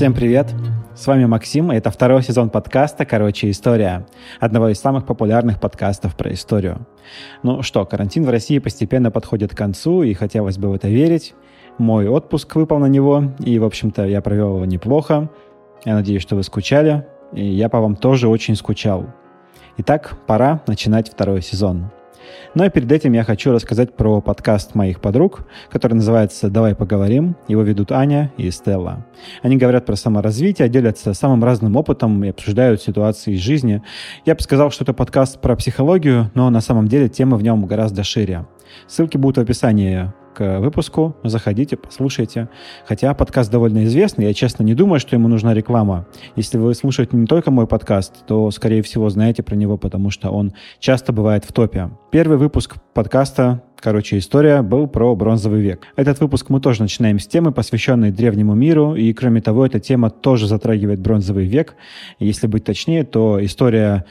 Всем привет! С вами Максим, и это второй сезон подкаста «Короче, история», одного из самых популярных подкастов про историю. Ну что, карантин в России постепенно подходит к концу, и хотелось бы в это верить. Мой отпуск выпал на него, и, в общем-то, я провел его неплохо. Я надеюсь, что вы скучали, и я по вам тоже очень скучал. Итак, пора начинать второй сезон. Но перед этим я хочу рассказать про подкаст моих подруг, который называется «Давай поговорим». Его ведут Аня и Стелла. Они говорят про саморазвитие, делятся самым разным опытом и обсуждают ситуации из жизни. Я бы сказал, что это подкаст про психологию, но на самом деле тема в нем гораздо шире. Ссылки будут в описании к выпуску. Заходите, послушайте. Хотя подкаст довольно известный, я честно не думаю, что ему нужна реклама. Если вы слушаете не только мой подкаст, то, скорее всего, знаете про него, потому что он часто бывает в топе. Первый выпуск подкаста «Короче, история» был про бронзовый век. Этот выпуск мы тоже начинаем с темы, посвященной древнему миру, и, кроме того, эта тема тоже затрагивает бронзовый век. Если быть точнее, то история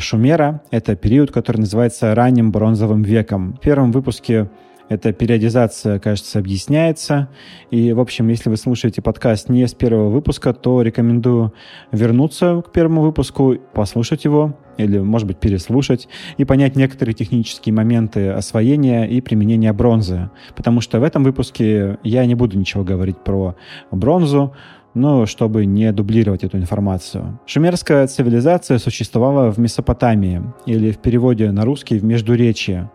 Шумера — это период, который называется ранним бронзовым веком. В первом выпуске эта периодизация, кажется, объясняется. И, в общем, если вы слушаете подкаст не с первого выпуска, то рекомендую вернуться к первому выпуску, послушать его или, может быть, переслушать и понять некоторые технические моменты освоения и применения бронзы. Потому что в этом выпуске я не буду ничего говорить про бронзу, но чтобы не дублировать эту информацию. Шумерская цивилизация существовала в Месопотамии, или в переводе на русский в Междуречье.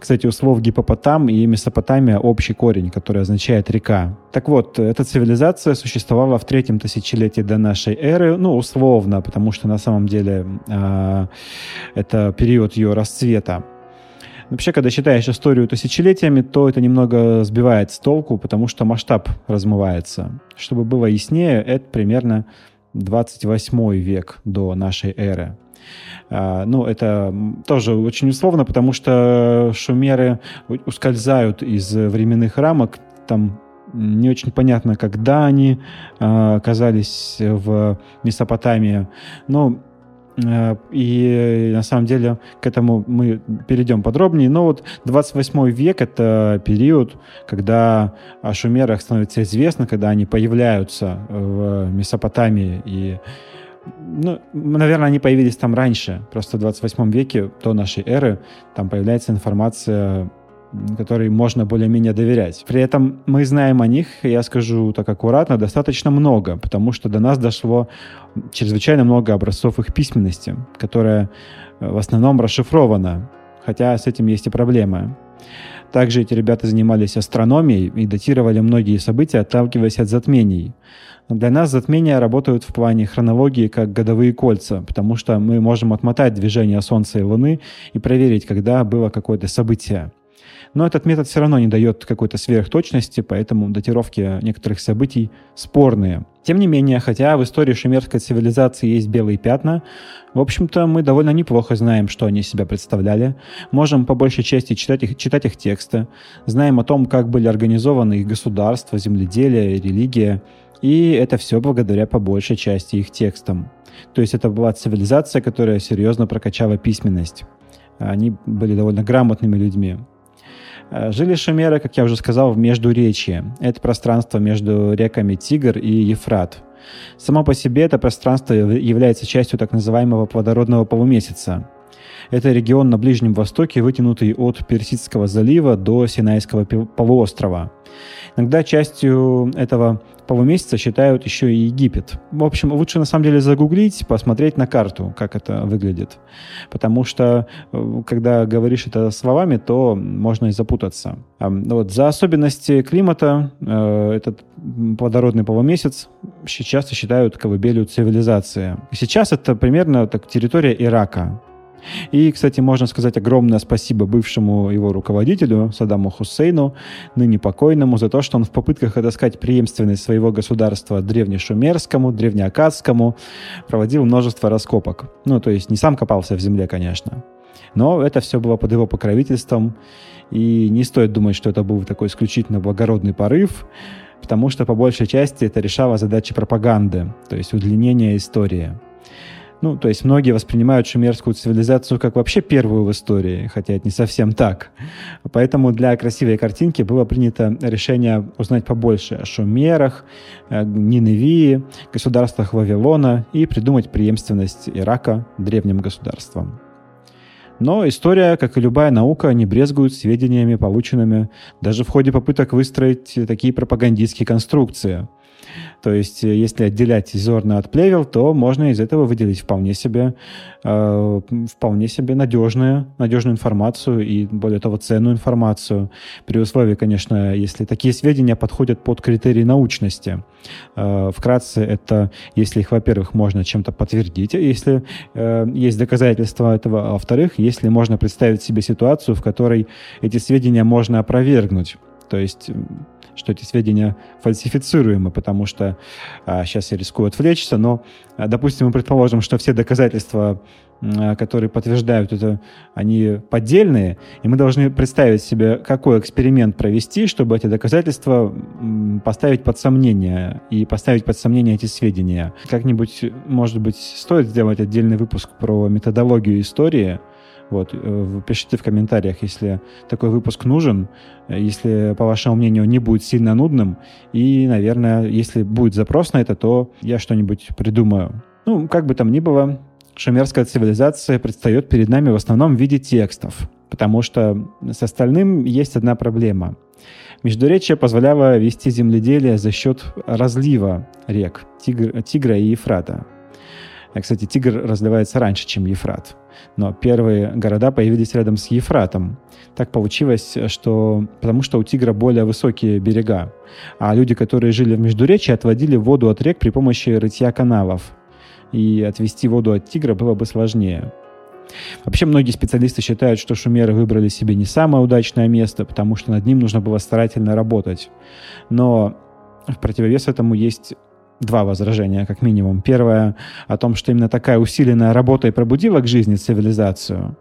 Кстати, у слов «гипопотам» и «Месопотамия» общий корень, который означает «река». Так вот, эта цивилизация существовала в третьем тысячелетии до нашей эры, ну, условно, потому что на самом деле это период ее расцвета. Вообще, когда считаешь историю тысячелетиями, то это немного сбивает с толку, потому что масштаб размывается. Чтобы было яснее, это примерно 28 век до нашей эры. Ну, это тоже очень условно, потому что шумеры ускользают из временных рамок. Там не очень понятно, когда они оказались в Месопотамии. Но и на самом деле к этому мы перейдем подробнее. Но вот 28 век — это период, когда о шумерах становится известно, когда они появляются в Месопотамии. И, ну, наверное, они появились там раньше. Просто в 28 веке до нашей эры там появляется информация, которой можно более-менее доверять. При этом мы знаем о них, я скажу так аккуратно, достаточно много, потому что до нас дошло чрезвычайно много образцов их письменности, которая в основном расшифрована, хотя с этим есть и проблемы. Также эти ребята занимались астрономией и датировали многие события, отталкиваясь от затмений. Для нас затмения работают в плане хронологии как годовые кольца, потому что мы можем отмотать движение Солнца и Луны и проверить, когда было какое-то событие. Но этот метод все равно не дает какой-то сверхточности, поэтому датировки некоторых событий спорные. Тем не менее, хотя в истории шумерской цивилизации есть белые пятна, в общем-то, мы довольно неплохо знаем, что они из себя представляли, можем по большей части читать их тексты, знаем о том, как были организованы их государства, земледелие, религия, и это все благодаря по большей части их текстам. То есть это была цивилизация, которая серьезно прокачала письменность. Они были довольно грамотными людьми. Жили шумеры, как я уже сказал, в Междуречье. Это пространство между реками Тигр и Евфрат. Само по себе это пространство является частью так называемого плодородного полумесяца. Это регион на Ближнем Востоке, вытянутый от Персидского залива до Синайского полуострова. Иногда частью этого полумесяца считают еще и Египет. В общем, лучше на самом деле загуглить, посмотреть на карту, как это выглядит. Потому что, когда говоришь это словами, то можно и запутаться. Вот за особенности климата этот плодородный полумесяц часто считают колыбелью цивилизации. Сейчас это примерно так, территория Ирака. И, кстати, можно сказать огромное спасибо бывшему его руководителю, Саддаму Хусейну, ныне покойному, за то, что он в попытках отыскать преемственность своего государства древнешумерскому, древнеаккадскому проводил множество раскопок. Ну, то есть не сам копался в земле, конечно. Но это все было под его покровительством, и не стоит думать, что это был такой исключительно благородный порыв, потому что по большей части это решало задачи пропаганды, то есть удлинения истории. Ну, то есть многие воспринимают шумерскую цивилизацию как вообще первую в истории, хотя это не совсем так. Поэтому для красивой картинки было принято решение узнать побольше о шумерах, Ниневии, государствах Вавилона и придумать преемственность Ирака древним государствам. Но история, как и любая наука, не брезгует сведениями, полученными даже в ходе попыток выстроить такие пропагандистские конструкции. То есть, если отделять зерна от плевел, то можно из этого выделить вполне себе надежную информацию и, более того, ценную информацию. При условии, конечно, если такие сведения подходят под критерии научности. Вкратце, это если их, во-первых, можно чем-то подтвердить, если есть доказательства этого, а во-вторых, если можно представить себе ситуацию, в которой эти сведения можно опровергнуть. То есть, что эти сведения фальсифицируемы, потому что, сейчас я рискую отвлечься, но, допустим, мы предположим, что все доказательства, которые подтверждают это, они поддельные, и мы должны представить себе, какой эксперимент провести, чтобы эти доказательства поставить под сомнение, и поставить под сомнение эти сведения. Как-нибудь, может быть, стоит сделать отдельный выпуск про методологию истории. Вот, пишите в комментариях, если такой выпуск нужен, если, по вашему мнению, не будет сильно нудным. И, наверное, если будет запрос на это, то я что-нибудь придумаю. Ну, как бы там ни было, шумерская цивилизация предстает перед нами в основном в виде текстов, потому что с остальным есть одна проблема. Междуречье позволяло вести земледелие за счет разлива рек Тигра и Ефрата. Кстати, Тигр разливается раньше, чем Ефрат. Но первые города появились рядом с Ефратом. Так получилось, что... потому что у Тигра более высокие берега. А люди, которые жили в Междуречье, отводили воду от рек при помощи рытья каналов. И отвести воду от Тигра было бы сложнее. Вообще, многие специалисты считают, что шумеры выбрали себе не самое удачное место, потому что над ним нужно было старательно работать. Но в противовес этому есть... два возражения, как минимум. Первое о том, что именно такая усиленная работа и пробудила к жизни цивилизацию.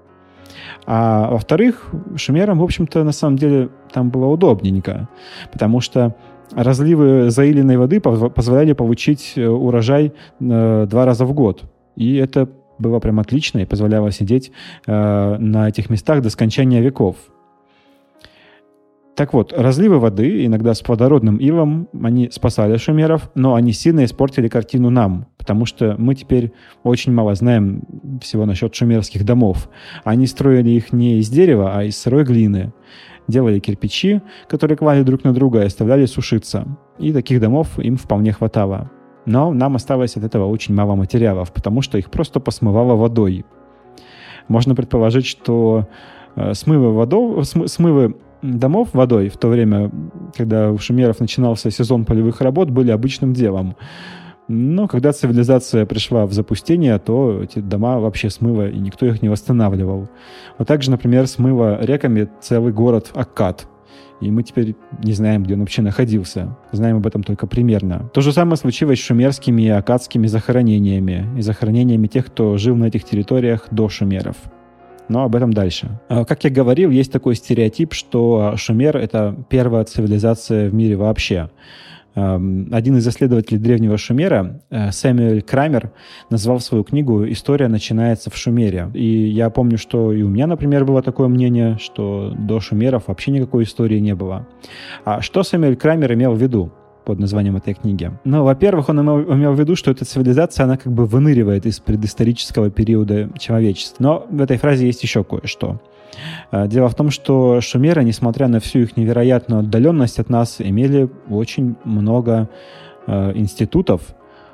А во-вторых, шумерам, в общем-то, на самом деле там было удобненько, потому что разливы заиленной воды позволяли получить урожай 2 раза в год. И это было прям отлично и позволяло сидеть на этих местах до скончания веков. Так вот, разливы воды, иногда с плодородным илом, они спасали шумеров, но они сильно испортили картину нам, потому что мы теперь очень мало знаем всего насчет шумерских домов. Они строили их не из дерева, а из сырой глины. Делали кирпичи, которые клали друг на друга и оставляли сушиться. И таких домов им вполне хватало. Но нам осталось от этого очень мало материалов, потому что их просто посмывало водой. Можно предположить, что смывы домов водой в то время, когда у шумеров начинался сезон полевых работ, были обычным делом. Но когда цивилизация пришла в запустение, то эти дома вообще смыло, и никто их не восстанавливал. А также, например, смыло реками целый город Аккад. И мы теперь не знаем, где он вообще находился. Знаем об этом только примерно. То же самое случилось с шумерскими и аккадскими захоронениями. И захоронениями тех, кто жил на этих территориях до шумеров. Но об этом дальше. Как я говорил, есть такой стереотип, что Шумер — это первая цивилизация в мире вообще. Один из исследователей древнего Шумера, Сэмюэль Крамер, назвал свою книгу «История начинается в Шумере». И я помню, что и у меня, например, было такое мнение, что до шумеров вообще никакой истории не было. А что Сэмюэль Крамер имел в виду под названием этой книги? Ну, во-первых, он имел в виду, что эта цивилизация, она как бы выныривает из предисторического периода человечества. Но в этой фразе есть еще кое-что. Дело в том, что шумеры, несмотря на всю их невероятную отдаленность от нас, имели очень много институтов,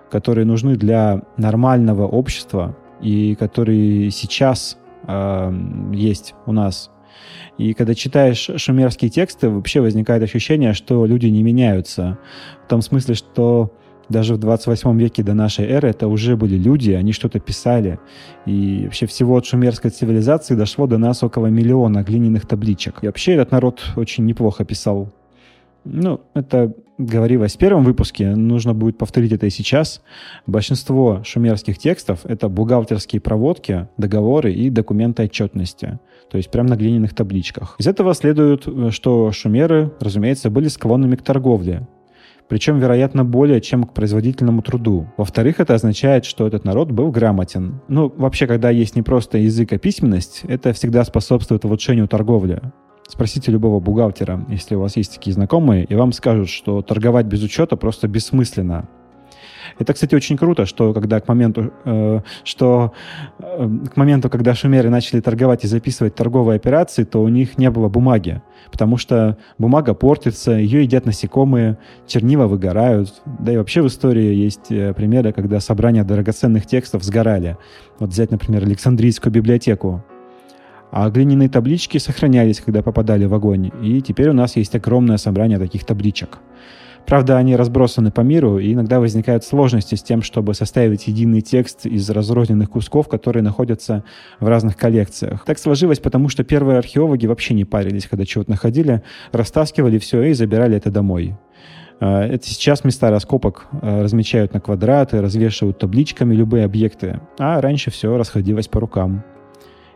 которые нужны для нормального общества и которые сейчас есть у нас. И когда читаешь шумерские тексты, вообще возникает ощущение, что люди не меняются. В том смысле, что даже в 28 веке до нашей эры это уже были люди, они что-то писали. И вообще всего от шумерской цивилизации дошло до нас около 1 000 000 глиняных табличек. И вообще этот народ очень неплохо писал. Ну, это говорилось в первом выпуске, нужно будет повторить это и сейчас. Большинство шумерских текстов — это бухгалтерские проводки, договоры и документы отчетности. То есть прямо на глиняных табличках. Из этого следует, что шумеры, разумеется, были склонными к торговле. причем, вероятно, более чем к производительному труду. Во-вторых, это означает, что этот народ был грамотен. Ну, вообще, когда есть не просто язык, а письменность, это всегда способствует улучшению торговли. Спросите любого бухгалтера, если у вас есть такие знакомые, и вам скажут, что торговать без учета просто бессмысленно. Это, кстати, очень круто, что когда к моменту, когда шумеры начали торговать и записывать торговые операции, то у них не было бумаги, потому что бумага портится, ее едят насекомые, чернила выгорают. Да и вообще в истории есть примеры, когда собрания драгоценных текстов сгорали. Вот взять, например, Александрийскую библиотеку. А глиняные таблички сохранялись, когда попадали в огонь, и теперь у нас есть огромное собрание таких табличек. Правда, они разбросаны по миру, и иногда возникают сложности с тем, чтобы составить единый текст из разрозненных кусков, которые находятся в разных коллекциях. Так сложилось, потому что первые археологи вообще не парились, когда чего-то находили, растаскивали все и забирали это домой. Это сейчас места раскопок размечают на квадраты, развешивают табличками любые объекты, а раньше все расходилось по рукам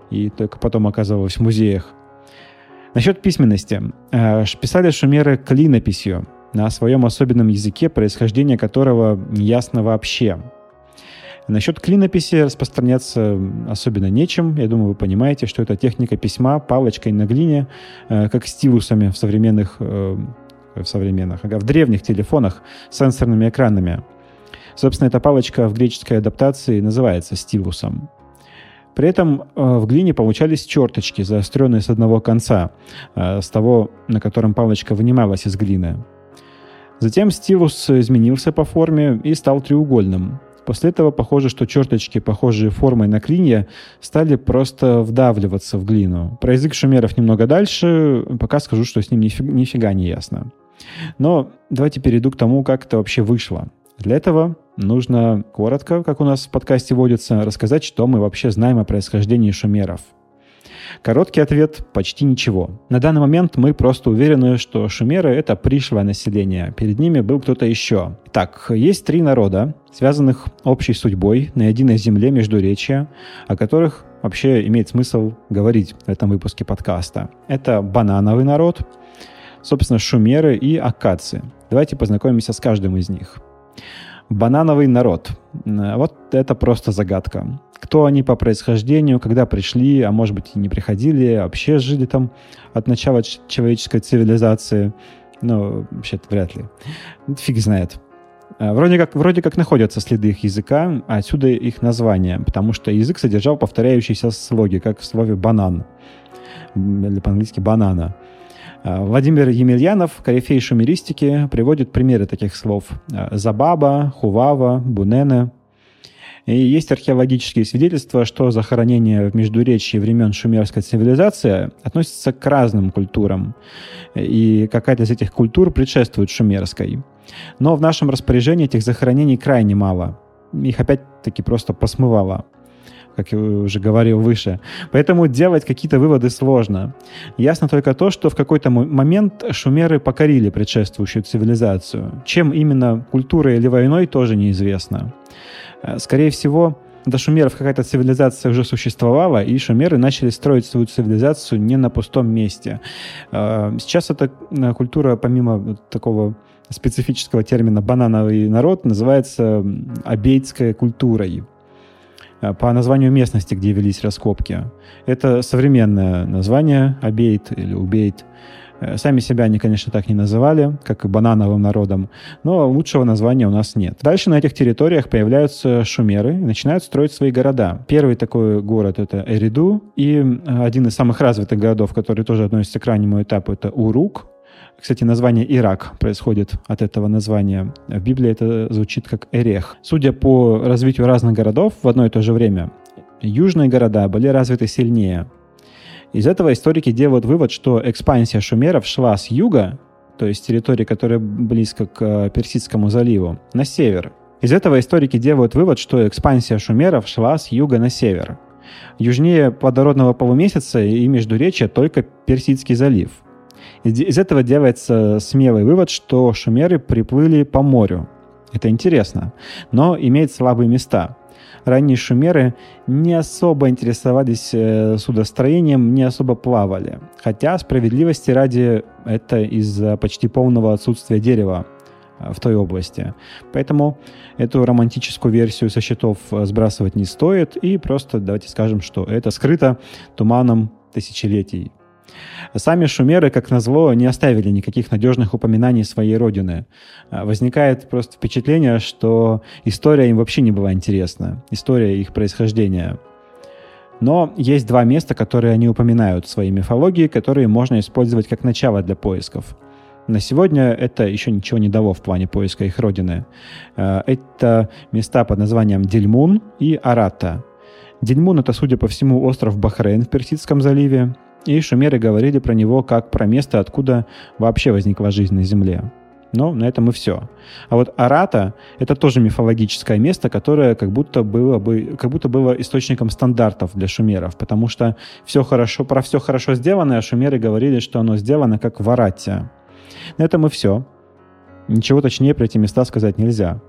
и только потом оказывалось в музеях. Насчет письменности. Писали шумеры клинописью, на своем особенном языке, происхождение которого не ясно вообще. Насчет клинописи распространяться особенно нечем. Я думаю, вы понимаете, что это техника письма палочкой на глине, как стилусами в древних телефонах с сенсорными экранами. Собственно, эта палочка в греческой адаптации называется стилусом. При этом в глине получались черточки, заостренные с одного конца, с того, на котором палочка вынималась из глины. Затем стилус изменился по форме и стал треугольным. После этого похоже, что черточки, похожие формой на клинья, стали просто вдавливаться в глину. Про язык шумеров немного дальше, пока скажу, что с ним нифига не ясно. Но давайте перейду к тому, как это вообще вышло. Для этого нужно коротко, как у нас в подкасте водится, рассказать, что мы вообще знаем о происхождении шумеров. Короткий ответ – почти ничего. На данный момент мы просто уверены, что шумеры – это пришлое население. Перед ними был кто-то еще. Так, есть три народа, связанных общей судьбой на единой земле Междуречья, о которых вообще имеет смысл говорить в этом выпуске подкаста. Это банановый народ, собственно, шумеры и аккадцы. Давайте познакомимся с каждым из них. Банановый народ. Вот это просто загадка. Кто они по происхождению, когда пришли, а может быть и не приходили, вообще жили там от начала человеческой цивилизации. Ну, вообще-то вряд ли. Фиг знает. Вроде как находятся следы их языка, а отсюда их название, потому что язык содержал повторяющиеся слоги, как в слове «банан», или по-английски «банана». Владимир Емельянов, корифей шумеристики, приводит примеры таких слов: «забаба», «хувава», «бунене». И есть археологические свидетельства, что захоронения в Междуречье времен шумерской цивилизации относятся к разным культурам, и какая-то из этих культур предшествует шумерской. Но в нашем распоряжении этих захоронений крайне мало. Их опять-таки просто посмывало, как я уже говорил выше. Поэтому делать какие-то выводы сложно. Ясно только то, что в какой-то момент шумеры покорили предшествующую цивилизацию. Чем именно, культурой или войной, тоже неизвестно. Скорее всего, до шумеров какая-то цивилизация уже существовала, и шумеры начали строить свою цивилизацию не на пустом месте. Сейчас эта культура, помимо такого специфического термина «банановый народ», называется абейской культурой по названию местности, где велись раскопки. Это современное название абейт или убейт. Сами себя они, конечно, так не называли, как и банановым народом, но лучшего названия у нас нет. Дальше на этих территориях появляются шумеры и начинают строить свои города. Первый такой город — это Эриду, и один из самых развитых городов, который тоже относится к раннему этапу, — это Урук. Кстати, название Ирак происходит от этого названия. В Библии это звучит как Эрех. Судя по развитию разных городов в одно и то же время, южные города были развиты сильнее. Из этого историки делают вывод, что экспансия шумеров шла с юга, то есть территории, которая близко к Персидскому заливу, на север. Южнее плодородного полумесяца и Междуречья только Персидский залив. Из этого делается смелый вывод, что шумеры приплыли по морю. Это интересно, но имеет слабые места. Ранние шумеры не особо интересовались судостроением, не особо плавали. Хотя, справедливости ради, это из-за почти полного отсутствия дерева. в той области. Поэтому эту романтическую версию со счетов сбрасывать не стоит, и просто давайте скажем, что это скрыто туманом тысячелетий. Сами шумеры, как назло, не оставили никаких надежных упоминаний своей родины. Возникает просто впечатление, что история им вообще не была интересна, история их происхождения. Но есть два места, которые они упоминают в своей мифологии, которые можно использовать как начало для поисков. На сегодня это еще ничего не дало в плане поиска их родины. Это места под названием Дельмун и Арата. Дельмун – это, судя по всему, остров Бахрейн в Персидском заливе, и шумеры говорили про него как про место, откуда вообще возникла жизнь на Земле. Но на этом и все. А вот Арата – это тоже мифологическое место, которое как будто было источником стандартов для шумеров, потому что про все хорошо сделанное шумеры говорили, что оно сделано как в Арате. На этом и все. Ничего точнее про эти места сказать нельзя.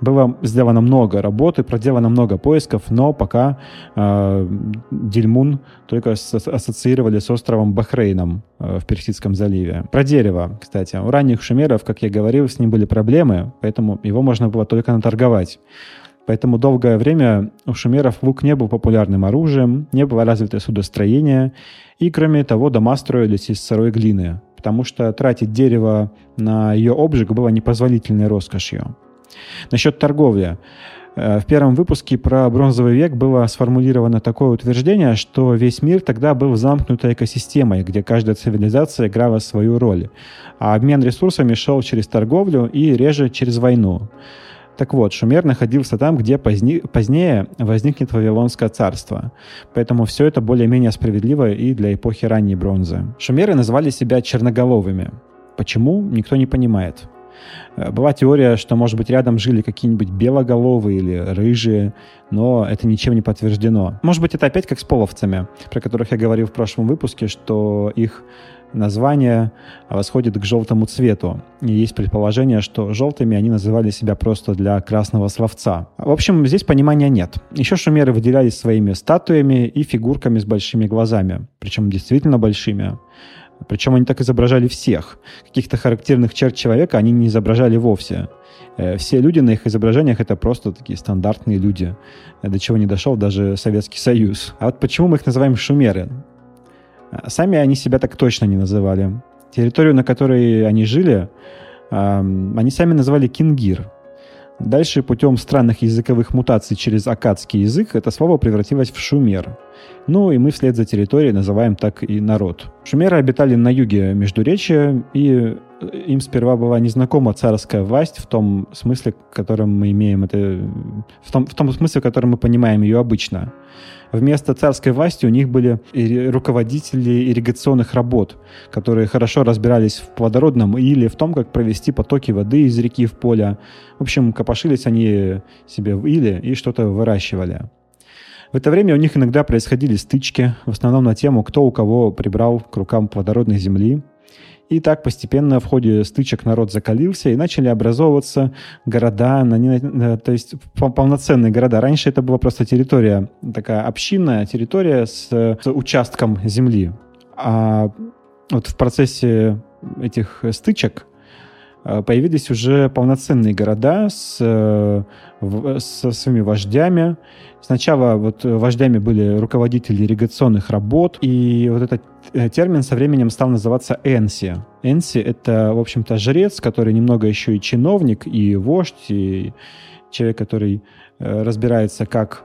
Было сделано много работы, проделано много поисков, но пока Дельмун только ассоциировали с островом Бахрейном в Персидском заливе. Про дерево, кстати. У ранних шумеров, как я говорил, с ним были проблемы, поэтому его можно было только наторговать. Поэтому долгое время у шумеров лук не был популярным оружием, не было развито судостроение, и, кроме того, дома строились из сырой глины, потому что тратить дерево на ее обжиг было непозволительной роскошью. Насчет торговли. В первом выпуске про бронзовый век было сформулировано такое утверждение, что весь мир тогда был замкнутой экосистемой, где каждая цивилизация играла свою роль, а обмен ресурсами шел через торговлю и реже через войну. Так вот, Шумер находился там, где позднее возникнет Вавилонское царство. Поэтому все это более-менее справедливо и для эпохи ранней бронзы. Шумеры назвали себя черноголовыми. Почему? Никто не понимает. Была теория, что, может быть, рядом жили какие-нибудь белоголовые или рыжие, но это ничем не подтверждено. Может быть, это опять как с половцами, про которых я говорил в прошлом выпуске, что их название восходит к желтому цвету. И есть предположение, что желтыми они называли себя просто для красного словца. В общем, здесь понимания нет. Еще шумеры выделялись своими статуями и фигурками с большими глазами, причем действительно большими. Причем они так изображали всех. Каких-то характерных черт человека они не изображали вовсе. Все люди на их изображениях — это просто такие стандартные люди, до чего не дошел даже Советский Союз. А вот почему мы их называем шумеры? Сами они себя так точно не называли. Территорию, на которой они жили, они сами называли Кингир. Дальше путем странных языковых мутаций через аккадский язык это слово превратилось в шумер. Ну и мы вслед за территорией называем так и народ. Шумеры обитали на юге Междуречья, и им сперва была незнакома царская власть в том смысле, в котором мы имеем это, в том смысле, в котором мы понимаем ее обычно. Вместо царской власти у них были руководители ирригационных работ, которые хорошо разбирались в плодородном или в том, как провести потоки воды из реки в поле. В общем, копошились они себе в иле и что-то выращивали. В это время у них иногда происходили стычки, в основном на тему, кто у кого прибрал к рукам плодородной земли. И так постепенно в ходе стычек народ закалился, и начали образовываться города, то есть полноценные города. Раньше это была просто территория, такая общинная территория с участком земли. А вот в процессе этих стычек появились уже полноценные города со своими вождями. Сначала вот вождями были руководители ирригационных работ, и вот этот термин со временем стал называться «энси». «Энси» — это, в общем-то, жрец, который немного еще и чиновник, и вождь, и человек, который разбирается, как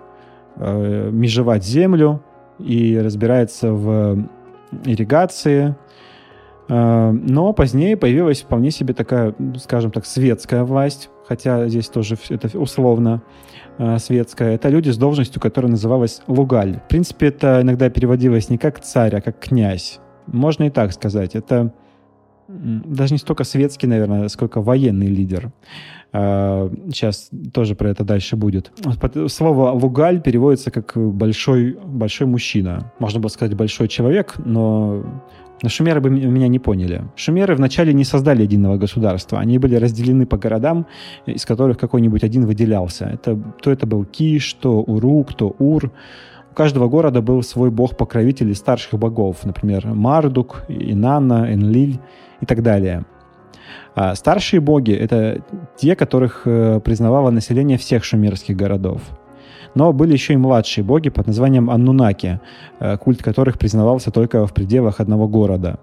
межевать землю, и разбирается в ирригации. Но позднее появилась вполне себе такая, скажем так, светская власть, хотя здесь тоже это условно светская. Это люди с должностью, которая называлась Лугаль. В принципе, это иногда переводилось не как царь, а как князь. Можно и так сказать. Это даже не столько светский, наверное, сколько военный лидер. Сейчас тоже про это дальше будет. Слово «лугаль» переводится как «большой мужчина». Можно было сказать «большой человек», но шумеры бы меня не поняли. Шумеры вначале не создали единого государства. Они были разделены по городам, из которых какой-нибудь один выделялся. Это был Киш, то Урук, то Ур. У каждого города был свой бог-покровитель из старших богов, например, Мардук, Инанна, Энлиль и так далее. А старшие боги — это те, которых признавало население всех шумерских городов. Но были еще и младшие боги под названием Аннунаки, культ которых признавался только в пределах одного города.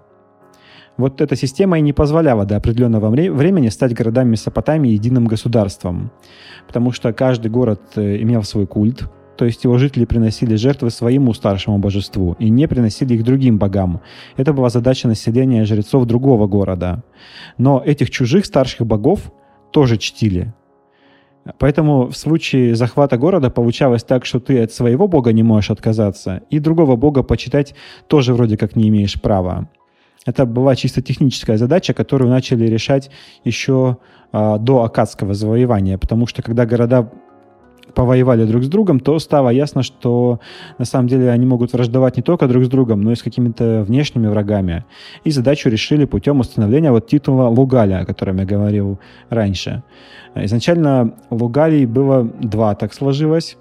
Вот эта система и не позволяла до определенного времени стать городами Месопотамии единым государством, потому что каждый город имел свой культ, то есть его жители приносили жертвы своему старшему божеству и не приносили их другим богам. Это была задача населения жрецов другого города. Но этих чужих старших богов тоже чтили. Поэтому в случае захвата города получалось так, что ты от своего бога не можешь отказаться, и другого бога почитать тоже вроде как не имеешь права. Это была чисто техническая задача, которую начали решать еще до аккадского завоевания, потому что когда города повоевали друг с другом, то стало ясно, что на самом деле они могут враждовать не только друг с другом, но и с какими-то внешними врагами. И задачу решили путем установления вот титула Лугаля, о котором я говорил раньше. Изначально Лугалей было два, так сложилось,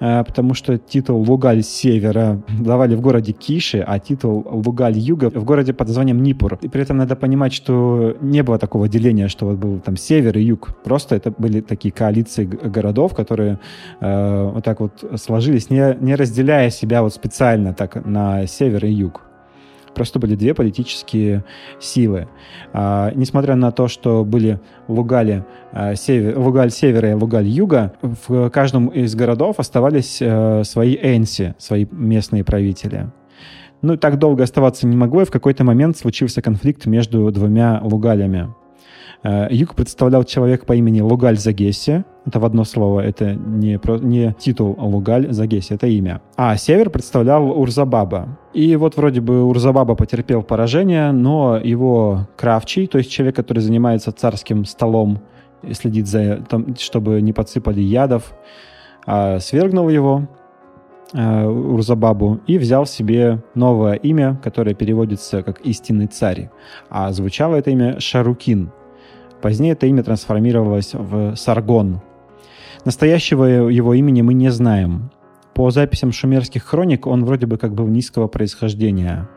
потому что титул Лугаль севера давали в городе Киши, а титул Лугаль юга в городе под названием Нипур. И при этом надо понимать, что не было такого деления, что вот был там север и юг. Просто это были такие коалиции городов, которые вот так вот сложились, не разделяя себя вот специально так на север и юг. Просто были две политические силы. Несмотря на то, что были Лугаль севера и Лугаль юга, в каждом из городов оставались свои энси, свои местные правители. Ну, так долго оставаться не могло, и в какой-то момент случился конфликт между двумя лугалями. Юг представлял человек по имени Лугаль-Загесси. Это в одно слово, это не титул Лугаль-Загесси, это имя. А север представлял Урзабаба. И вот вроде бы Урзабаба потерпел поражение, но его кравчий, то есть человек, который занимается царским столом, следит за тем, чтобы не подсыпали ядов, свергнул его, Урзабабу, и взял себе новое имя, которое переводится как «истинный царь». А звучало это имя Шарукин. Позднее это имя трансформировалось в Саргон. Настоящего его имени мы не знаем. По записям шумерских хроник он вроде бы как был низкого происхождения.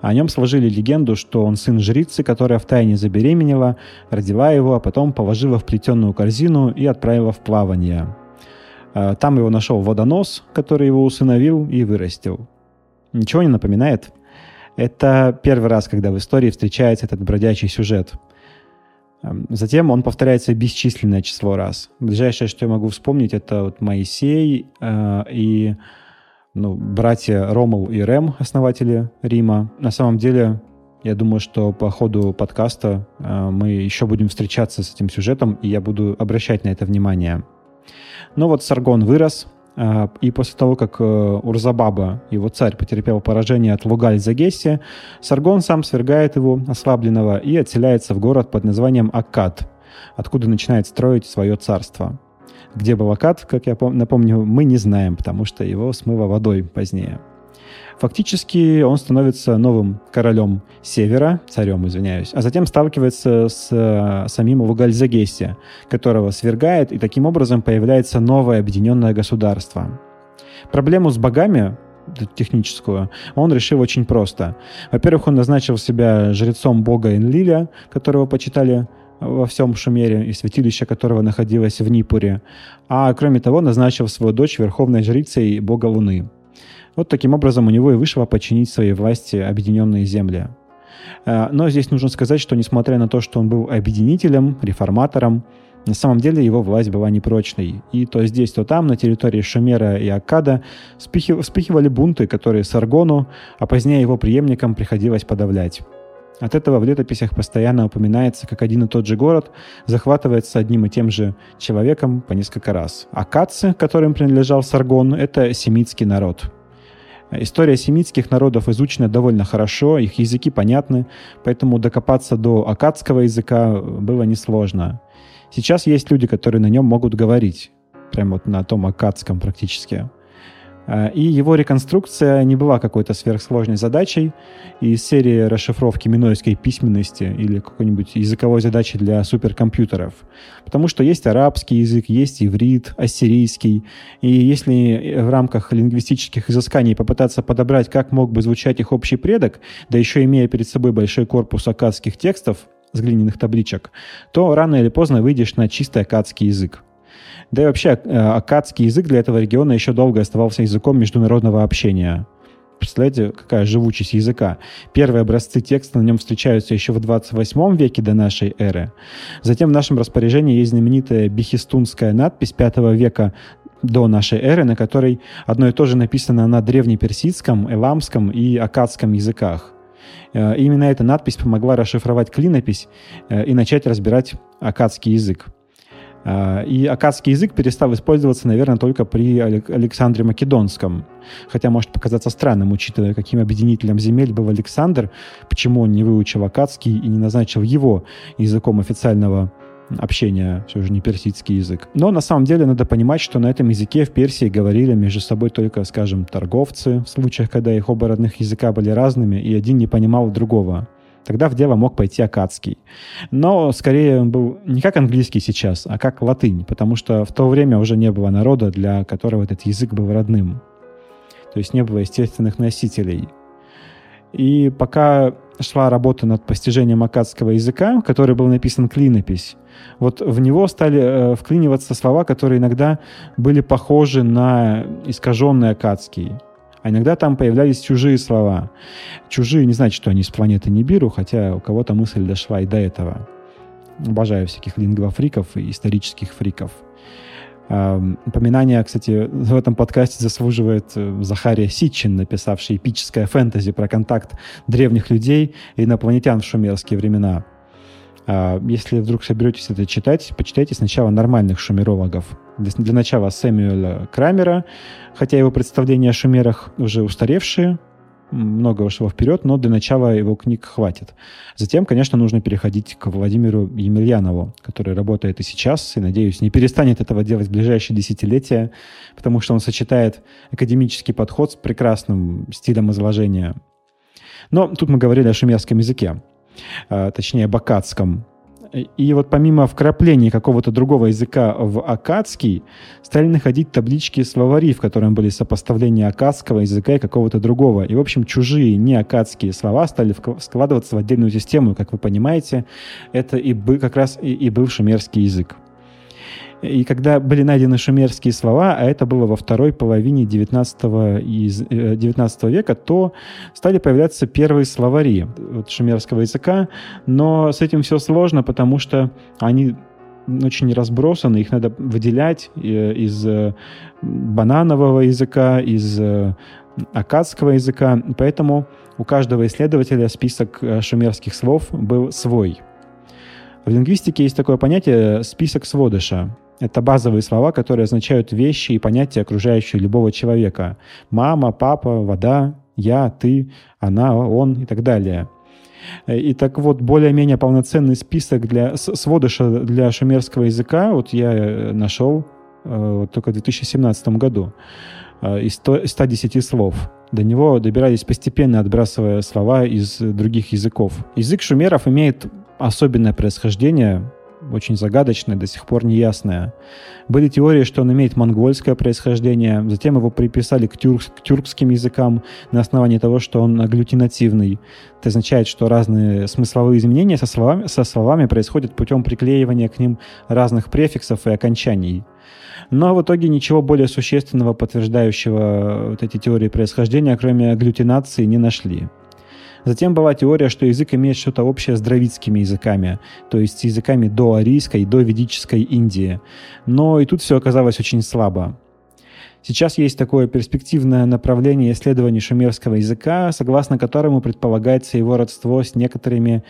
О нем сложили легенду, что он сын жрицы, которая втайне забеременела, родила его, а потом положила в плетеную корзину и отправила в плавание. Там его нашел водонос, который его усыновил и вырастил. Ничего не напоминает? Это первый раз, когда в истории встречается этот бродячий сюжет. Затем он повторяется бесчисленное число раз. Ближайшее, что я могу вспомнить, это вот Моисей и братья Ромул и Рем, основатели Рима. На самом деле, я думаю, что по ходу подкаста мы еще будем встречаться с этим сюжетом, и я буду обращать на это внимание. Но вот Саргон вырос, и после того, как Урзабаба, его царь, потерпел поражение от Лугаль-Загесси, Саргон сам свергает его, ослабленного, и отселяется в город под названием Аккад, откуда начинает строить свое царство. Где был Аккад, как я напомню, мы не знаем, потому что его смыло водой позднее. Фактически он становится новым королем севера, царем, а затем сталкивается с самим Лугаль-Загесси, которого свергает, и таким образом появляется новое объединенное государство. Проблему с богами, техническую, он решил очень просто. Во-первых, он назначил себя жрецом бога Энлиля, которого почитали во всем Шумере, и святилище которого находилось в Нипуре, а кроме того назначил свою дочь верховной жрицей бога Луны. Вот таким образом у него и вышло подчинить своей власти объединенные земли. Но здесь нужно сказать, что несмотря на то, что он был объединителем, реформатором, на самом деле его власть была непрочной. И то здесь, то там, на территории Шумера и Аккада вспыхивали бунты, которые Саргону, а позднее его преемникам, приходилось подавлять. От этого в летописях постоянно упоминается, как один и тот же город захватывается одним и тем же человеком по несколько раз. Аккадцы, которым принадлежал Саргон, — это семитский народ. История семитских народов изучена довольно хорошо, их языки понятны, поэтому докопаться до аккадского языка было несложно. Сейчас есть люди, которые на нем могут говорить, прямо вот на том аккадском практически. И его реконструкция не была какой-то сверхсложной задачей из серии расшифровки минойской письменности или какой-нибудь языковой задачи для суперкомпьютеров. Потому что есть арабский язык, есть иврит, ассирийский. И если в рамках лингвистических изысканий попытаться подобрать, как мог бы звучать их общий предок, да еще имея перед собой большой корпус аккадских текстов, с глиняных табличек, то рано или поздно выйдешь на чистый аккадский язык. Да и вообще аккадский язык для этого региона еще долго оставался языком международного общения. Представляете, какая живучесть языка. Первые образцы текста на нем встречаются еще в 28 веке до нашей эры. Затем в нашем распоряжении есть знаменитая бехистунская надпись 5 века до нашей эры, на которой одно и то же написано на древнеперсидском, эламском и аккадском языках. Именно эта надпись помогла расшифровать клинопись и начать разбирать аккадский язык. И аккадский язык перестал использоваться, наверное, только при Александре Македонском. Хотя может показаться странным, учитывая, каким объединителем земель был Александр, почему он не выучил аккадский и не назначил его языком официального общения, все же не персидский язык. Но на самом деле надо понимать, что на этом языке в Персии говорили между собой только, скажем, торговцы, в случаях, когда их оба родных языка были разными, и один не понимал другого. Тогда в дело мог пойти аккадский. Но скорее он был не как английский сейчас, а как латынь, потому что в то время уже не было народа, для которого этот язык был родным. То есть не было естественных носителей. И пока шла работа над постижением аккадского языка, который был написан клинопись, вот в него стали вклиниваться слова, которые иногда были похожи на искаженный аккадский. А иногда там появлялись чужие слова. Чужие не значит, что они с планеты Нибиру, хотя у кого-то мысль дошла и до этого. Обожаю всяких лингвофриков и исторических фриков. Упоминание, кстати, в этом подкасте заслуживает Захария Ситчин, написавший эпическое фэнтези про контакт древних людей и инопланетян в шумерские времена. Если вдруг соберетесь это читать, почитайте сначала нормальных шумерологов. Для начала Сэмюэля Крамера, хотя его представления о шумерах уже устаревшие, много ушло вперед, но для начала его книг хватит. Затем, конечно, нужно переходить к Владимиру Емельянову, который работает и сейчас, и, надеюсь, не перестанет этого делать в ближайшие десятилетия, потому что он сочетает академический подход с прекрасным стилем изложения. Но тут мы говорили о шумерском языке. Точнее, об аккадском. И вот помимо вкрапления какого-то другого языка в аккадский, стали находить таблички словари, в котором были сопоставления аккадского языка и какого-то другого. И, в общем, чужие не аккадские слова стали складываться в отдельную систему. Как вы понимаете, это как раз и был шумерский язык. И когда были найдены шумерские слова, а это было во второй половине 19 века, то стали появляться первые словари шумерского языка. Но с этим все сложно, потому что они очень разбросаны, их надо выделять из бананового языка, из аккадского языка. Поэтому у каждого исследователя список шумерских слов был свой. В лингвистике есть такое понятие «список сводыша». Это базовые слова, которые означают вещи и понятия, окружающие любого человека. Мама, папа, вода, я, ты, она, он и так далее. И так вот, более-менее полноценный список сводыша для шумерского языка вот я нашел только в 2017 году из 110 слов. До него добирались постепенно, отбрасывая слова из других языков. Язык шумеров имеет особенное происхождение, очень загадочное, до сих пор неясное. Были теории, что он имеет монгольское происхождение, затем его приписали к тюркским языкам на основании того, что он агглютинативный. Это означает, что разные смысловые изменения со словами происходят путем приклеивания к ним разных префиксов и окончаний. Но в итоге ничего более существенного, подтверждающего вот эти теории происхождения, кроме агглютинации, не нашли. Затем была теория, что язык имеет что-то общее с дравидскими языками, то есть языками доарийской и доведической Индии. Но и тут все оказалось очень слабо. Сейчас есть такое перспективное направление исследований шумерского языка, согласно которому предполагается его родство с некоторыми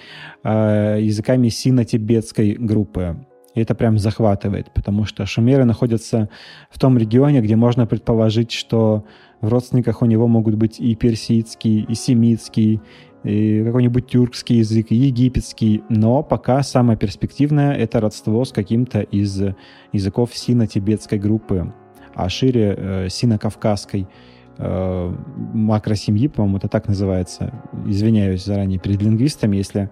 языками сино-тибетской группы. И это прям захватывает, потому что шумеры находятся в том регионе, где можно предположить, что в родственниках у него могут быть и персидский, и семитский, и какой-нибудь тюркский язык, и египетский. Но пока самое перспективное — это родство с каким-то из языков сино-тибетской группы, а шире сино-кавказской макросемьи, по-моему, это так называется. Извиняюсь заранее перед лингвистами, если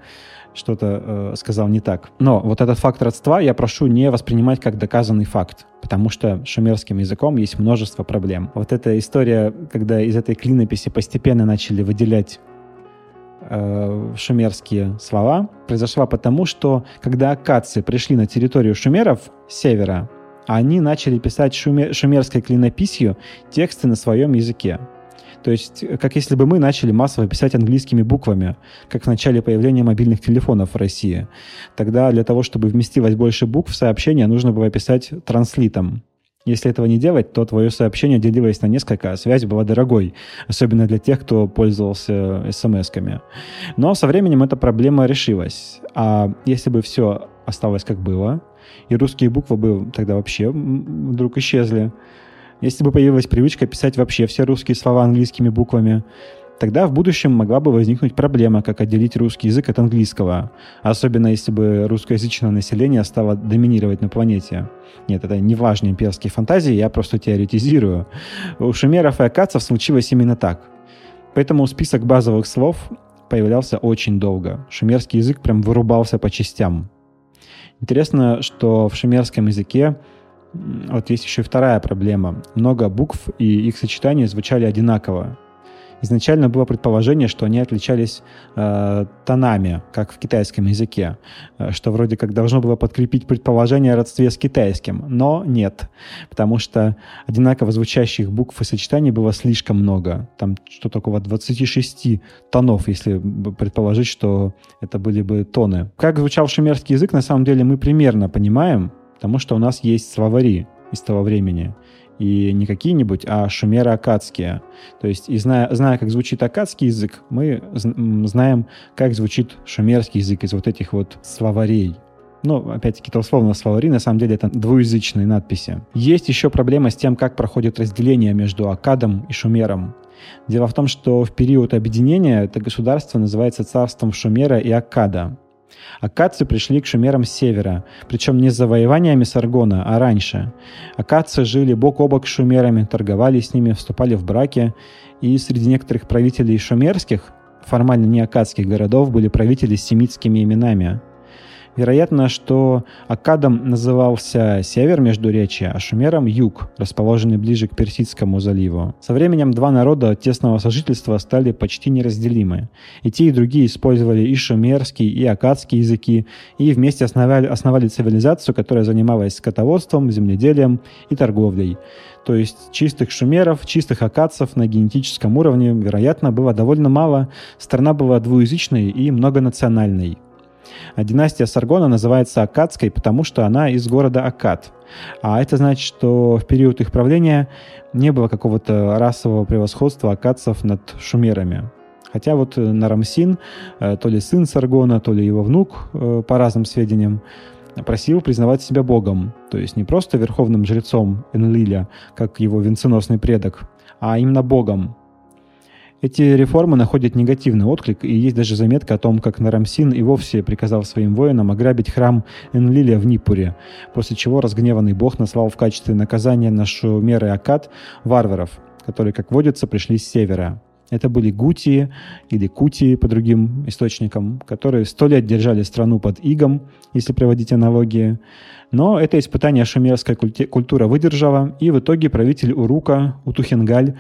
что-то сказал не так. Но вот этот факт родства я прошу не воспринимать как доказанный факт, потому что шумерским языком есть множество проблем. Вот эта история, когда из этой клинописи постепенно начали выделять шумерские слова произошла потому, что когда аккадцы пришли на территорию шумеров с севера, они начали писать шумерской клинописью тексты на своем языке. То есть, как если бы мы начали массово писать английскими буквами, как в начале появления мобильных телефонов в России. Тогда для того, чтобы вместилось больше букв в сообщение, нужно было писать транслитом. Если этого не делать, то твое сообщение делилось на несколько, а связь была дорогой, особенно для тех, кто пользовался смс-ками. Но со временем эта проблема решилась. А если бы все осталось как было, и русские буквы бы тогда вообще вдруг исчезли, если бы появилась привычка писать вообще все русские слова английскими буквами, тогда в будущем могла бы возникнуть проблема, как отделить русский язык от английского, особенно если бы русскоязычное население стало доминировать на планете. Нет, это не важные имперские фантазии, я просто теоретизирую. У шумеров и аккадцев случилось именно так. Поэтому список базовых слов появлялся очень долго. Шумерский язык прям вырубался по частям. Интересно, что в шумерском языке вот есть еще и вторая проблема. Много букв и их сочетания звучали одинаково. Изначально было предположение, что они отличались тонами, как в китайском языке, что вроде как должно было подкрепить предположение о родстве с китайским, но нет, потому что одинаково звучащих букв и сочетаний было слишком много. Там что-то около 26 тонов, если предположить, что это были бы тоны. Как звучал шумерский язык, на самом деле мы примерно понимаем, потому что у нас есть словари из того времени. И не какие-нибудь, а шумеро-аккадские. То есть, и зная, как звучит аккадский язык, мы знаем, как звучит шумерский язык из вот этих вот словарей. Ну, опять-таки, это условно словари, на самом деле это двуязычные надписи. Есть еще проблема с тем, как проходит разделение между аккадом и шумером. Дело в том, что в период объединения это государство называется царством Шумера и Аккада. Аккадцы пришли к шумерам с севера, причем не с завоеваниями Саргона, а раньше. Аккадцы жили бок о бок с шумерами, торговали с ними, вступали в браки, и среди некоторых правителей шумерских, формально не аккадских городов, были правители с семитскими именами. Вероятно, что Аккадом назывался север Междуречья, а шумером – юг, расположенный ближе к Персидскому заливу. Со временем два народа от тесного сожительства стали почти неразделимы. И те, и другие использовали и шумерский, и аккадский языки, и вместе основали цивилизацию, которая занималась скотоводством, земледелием и торговлей. То есть чистых шумеров, чистых аккадцев на генетическом уровне, вероятно, было довольно мало. Страна была двуязычной и многонациональной. А династия Саргона называется Аккадской, потому что она из города Аккад. А это значит, что в период их правления не было какого-то расового превосходства аккадцев над шумерами. Хотя вот Нарамсин, то ли сын Саргона, то ли его внук, по разным сведениям, просил признавать себя богом. То есть не просто верховным жрецом Энлиля, как его венценосный предок, а именно богом. Эти реформы находят негативный отклик, и есть даже заметка о том, как Нарамсин и вовсе приказал своим воинам ограбить храм Энлиля в Нипуре, после чего разгневанный бог наслал в качестве наказания на шумер и аккад варваров, которые, как водится, пришли с севера. Это были гутии или кутии по другим источникам, которые 100 лет держали страну под игом, если приводить аналогии. Но это испытание шумерская культура выдержала, и в итоге правитель Урука, Утухенгаль,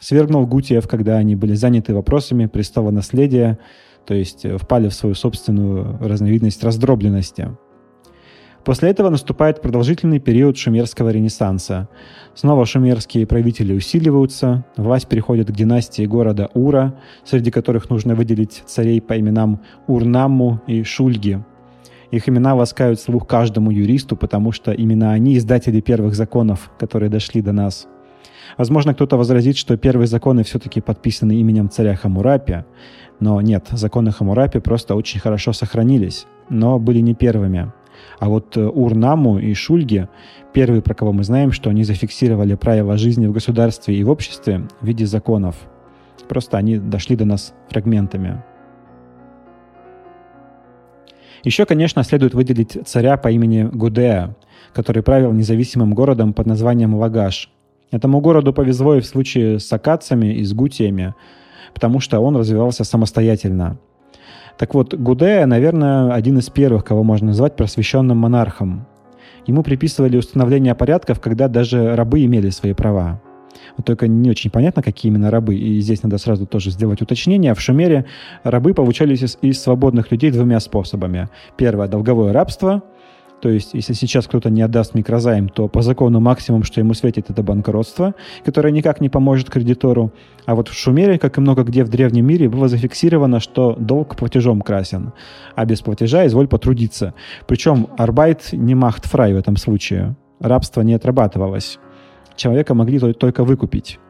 свергнул гутиев, когда они были заняты вопросами престола наследия, то есть впали в свою собственную разновидность раздробленности. После этого наступает продолжительный период шумерского ренессанса. Снова шумерские правители усиливаются, власть переходит к династии города Ура, среди которых нужно выделить царей по именам Ур-Намму и Шульги. Их имена ласкают слух каждому юристу, потому что именно они издатели первых законов, которые дошли до нас. Возможно, кто-то возразит, что первые законы все-таки подписаны именем царя Хамурапи, но нет, законы Хамурапи просто очень хорошо сохранились, но были не первыми. А вот Ур-Намму и Шульги, первые, про кого мы знаем, что они зафиксировали правила жизни в государстве и в обществе в виде законов. Просто они дошли до нас фрагментами. Еще, конечно, следует выделить царя по имени Гудея, который правил независимым городом под названием Лагаш. Этому городу повезло и в случае с аккадцами и с гутиями, потому что он развивался самостоятельно. Так вот, Гудея, наверное, один из первых, кого можно назвать просвещенным монархом. Ему приписывали установление порядков, когда даже рабы имели свои права. Вот только не очень понятно, какие именно рабы. И здесь надо сразу тоже сделать уточнение. В Шумере рабы получались из свободных людей двумя способами. Первое – долговое рабство. То есть, если сейчас кто-то не отдаст микрозайм, то по закону максимум, что ему светит, это банкротство, которое никак не поможет кредитору. А вот в Шумере, как и много где в древнем мире, было зафиксировано, что долг платежом красен, а без платежа изволь потрудиться. Причем арбайт не махтфрай в этом случае. Рабство не отрабатывалось. Человека могли только выкупить.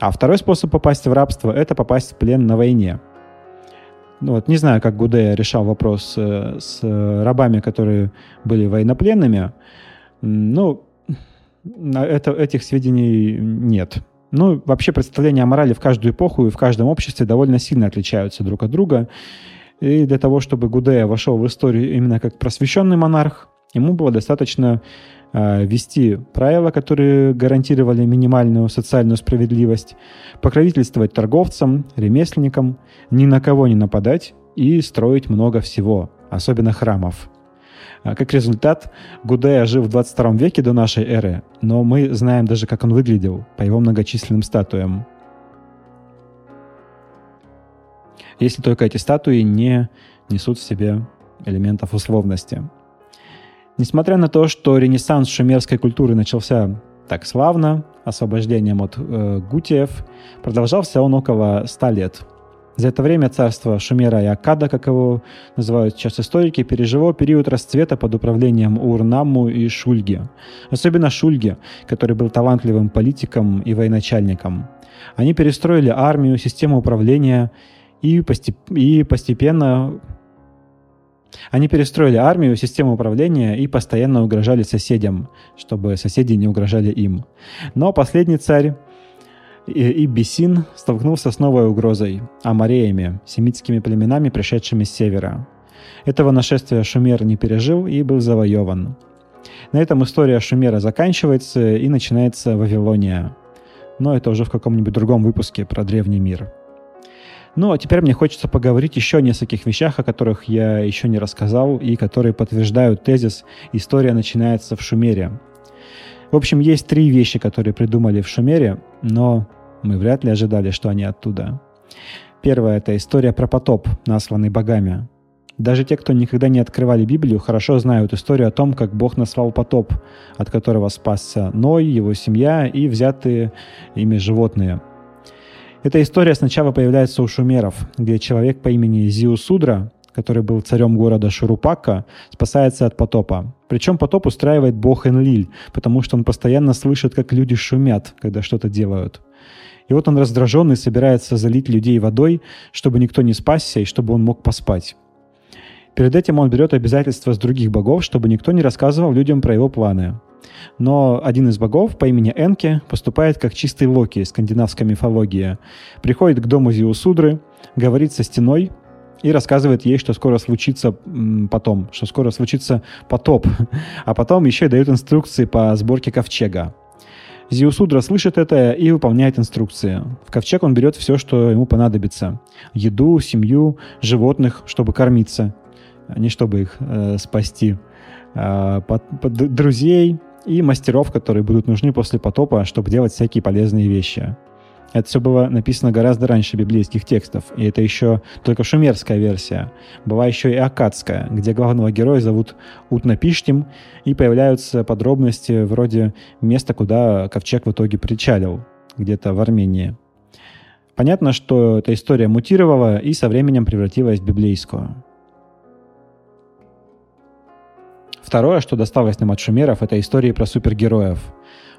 А второй способ попасть в рабство – это попасть в плен на войне. Вот, не знаю, как Гудея решал вопрос с рабами, которые были военнопленными. Ну, этих сведений нет. Ну, вообще представления о морали в каждую эпоху и в каждом обществе довольно сильно отличаются друг от друга. И для того, чтобы Гудея вошел в историю именно как просвещенный монарх, ему было достаточно вести правила, которые гарантировали минимальную социальную справедливость, покровительствовать торговцам, ремесленникам, ни на кого не нападать и строить много всего, особенно храмов. Как результат, Гудея жил в 22 веке до нашей эры, но мы знаем даже, как он выглядел по его многочисленным статуям. Если только эти статуи не несут в себе элементов условности. Несмотря на то, что ренессанс шумерской культуры начался так славно, освобождением от гутиев, продолжался он около 100 лет. За это время царство Шумера и Аккада, как его называют сейчас историки, пережило период расцвета под управлением Ур-Намму и Шульги. Особенно Шульги, который был талантливым политиком и военачальником. Они перестроили армию, систему управления и постоянно угрожали соседям, чтобы соседи не угрожали им. Но последний царь Иббисин столкнулся с новой угрозой – амореями, семитскими племенами, пришедшими с севера. Этого нашествия Шумер не пережил и был завоеван. На этом история Шумера заканчивается и начинается Вавилония. Но это уже в каком-нибудь другом выпуске про древний мир. Ну, а теперь мне хочется поговорить еще о нескольких вещах, о которых я еще не рассказал и которые подтверждают тезис «История начинается в Шумере». В общем, есть три вещи, которые придумали в Шумере, но мы вряд ли ожидали, что они оттуда. Первое – это история про потоп, насланный богами. Даже те, кто никогда не открывали Библию, хорошо знают историю о том, как Бог наслал потоп, от которого спасся Ной, его семья и взятые ими животные. Эта история сначала появляется у шумеров, где человек по имени Зиусудра, который был царем города Шурупака, спасается от потопа. Причем потоп устраивает бог Энлиль, потому что он постоянно слышит, как люди шумят, когда что-то делают. И вот он раздраженный собирается залить людей водой, чтобы никто не спасся и чтобы он мог поспать. Перед этим он берет обязательства с других богов, чтобы никто не рассказывал людям про его планы. Но один из богов по имени Энки поступает как чистый Локи из скандинавской мифологии. Приходит к дому Зиусудры, говорит со стеной и рассказывает ей, что скоро случится потоп. А потом еще и дает инструкции по сборке ковчега. Зиусудра слышит это и выполняет инструкции. В ковчег он берет все, что ему понадобится. Еду, семью, животных, чтобы кормиться, а не чтобы их спасти. Друзей и мастеров, которые будут нужны после потопа, чтобы делать всякие полезные вещи. Это все было написано гораздо раньше библейских текстов, и это еще только шумерская версия. Была еще и аккадская, где главного героя зовут Ут-Напиштим, и появляются подробности вроде места, куда ковчег в итоге причалил, где-то в Армении. Понятно, что эта история мутировала и со временем превратилась в библейскую. Второе, что досталось нам от шумеров, это истории про супергероев.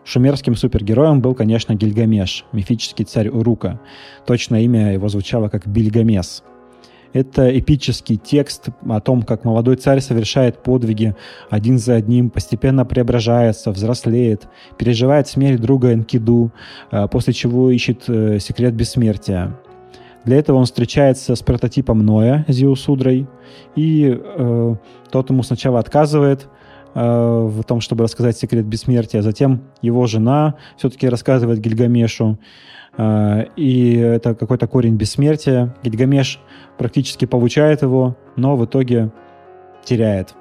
Шумерским супергероем был, конечно, Гильгамеш, мифический царь Урука. Точное имя его звучало как Бильгамес. Это эпический текст о том, как молодой царь совершает подвиги один за одним, постепенно преображается, взрослеет, переживает смерть друга Энкиду, после чего ищет секрет бессмертия. Для этого он встречается с прототипом Ноя, Зиусудрой, и тот ему сначала отказывает в том, чтобы рассказать секрет бессмертия, затем его жена все-таки рассказывает Гильгамешу, и это какой-то корень бессмертия. Гильгамеш практически получает его, но в итоге теряет,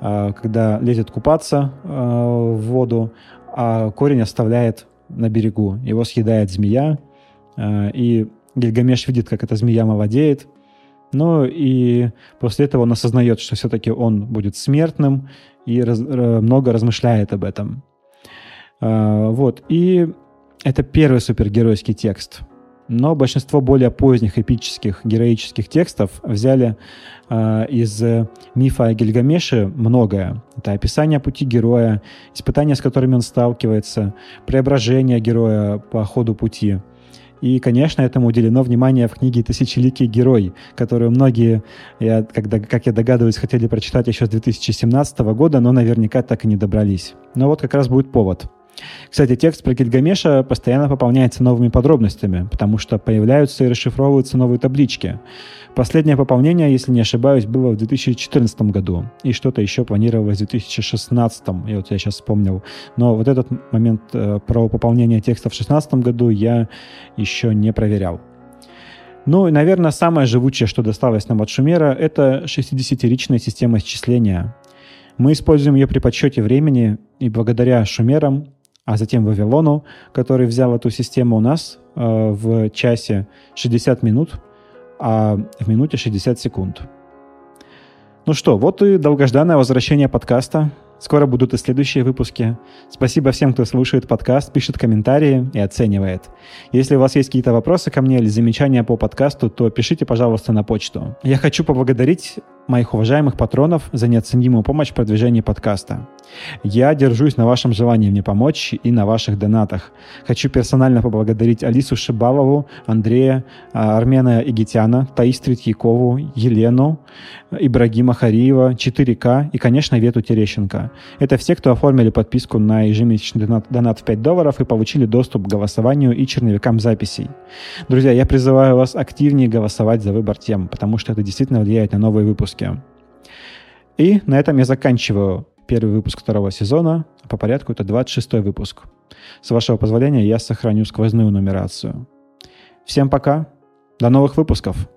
когда лезет купаться в воду, а корень оставляет на берегу. Его съедает змея, и Гильгамеш видит, как эта змея молодеет. Ну и после этого он осознает, что все-таки он будет смертным, и много размышляет об этом. Вот. И это первый супергеройский текст. Но большинство более поздних эпических героических текстов взяли из мифа о Гильгамеше многое. Это описание пути героя, испытания, с которыми он сталкивается, преображение героя по ходу пути. И, конечно, этому уделено внимание в книге «Тысячеликий герой», которую многие, как я догадываюсь, хотели прочитать еще с 2017 года, но наверняка так и не добрались. Но вот как раз будет повод. Кстати, текст про Гильгамеша постоянно пополняется новыми подробностями, потому что появляются и расшифровываются новые таблички. Последнее пополнение, если не ошибаюсь, было в 2014 году, и что-то еще планировалось в 2016, я вот сейчас вспомнил. Но вот этот момент про пополнение текста в 2016 году я еще не проверял. Ну и, наверное, самое живучее, что досталось нам от Шумера, это 60-ричная система исчисления. Мы используем ее при подсчете времени, и благодаря шумерам, а затем Вавилону, который взял эту систему у нас в часе 60 минут, а в минуте 60 секунд. Ну что, вот и долгожданное возвращение подкаста. Скоро будут и следующие выпуски. Спасибо всем, кто слушает подкаст, пишет комментарии и оценивает. Если у вас есть какие-то вопросы ко мне или замечания по подкасту, то пишите, пожалуйста, на почту. Я хочу поблагодарить моих уважаемых патронов за неоценимую помощь в продвижении подкаста. Я держусь на вашем желании мне помочь и на ваших донатах. Хочу персонально поблагодарить Алису Шибалову, Андрея, Армена Игитяна, Таис Третьякову, Елену, Ибрагима Хариева, 4К и, конечно, Вету Терещенко. Это все, кто оформили подписку на ежемесячный донат в $5 и получили доступ к голосованию и черновикам записей. Друзья, я призываю вас активнее голосовать за выбор тем, потому что это действительно влияет на новые выпуски. И на этом я заканчиваю первый выпуск второго сезона. По порядку это 26-й выпуск. С вашего позволения я сохраню сквозную нумерацию. Всем пока. До новых выпусков.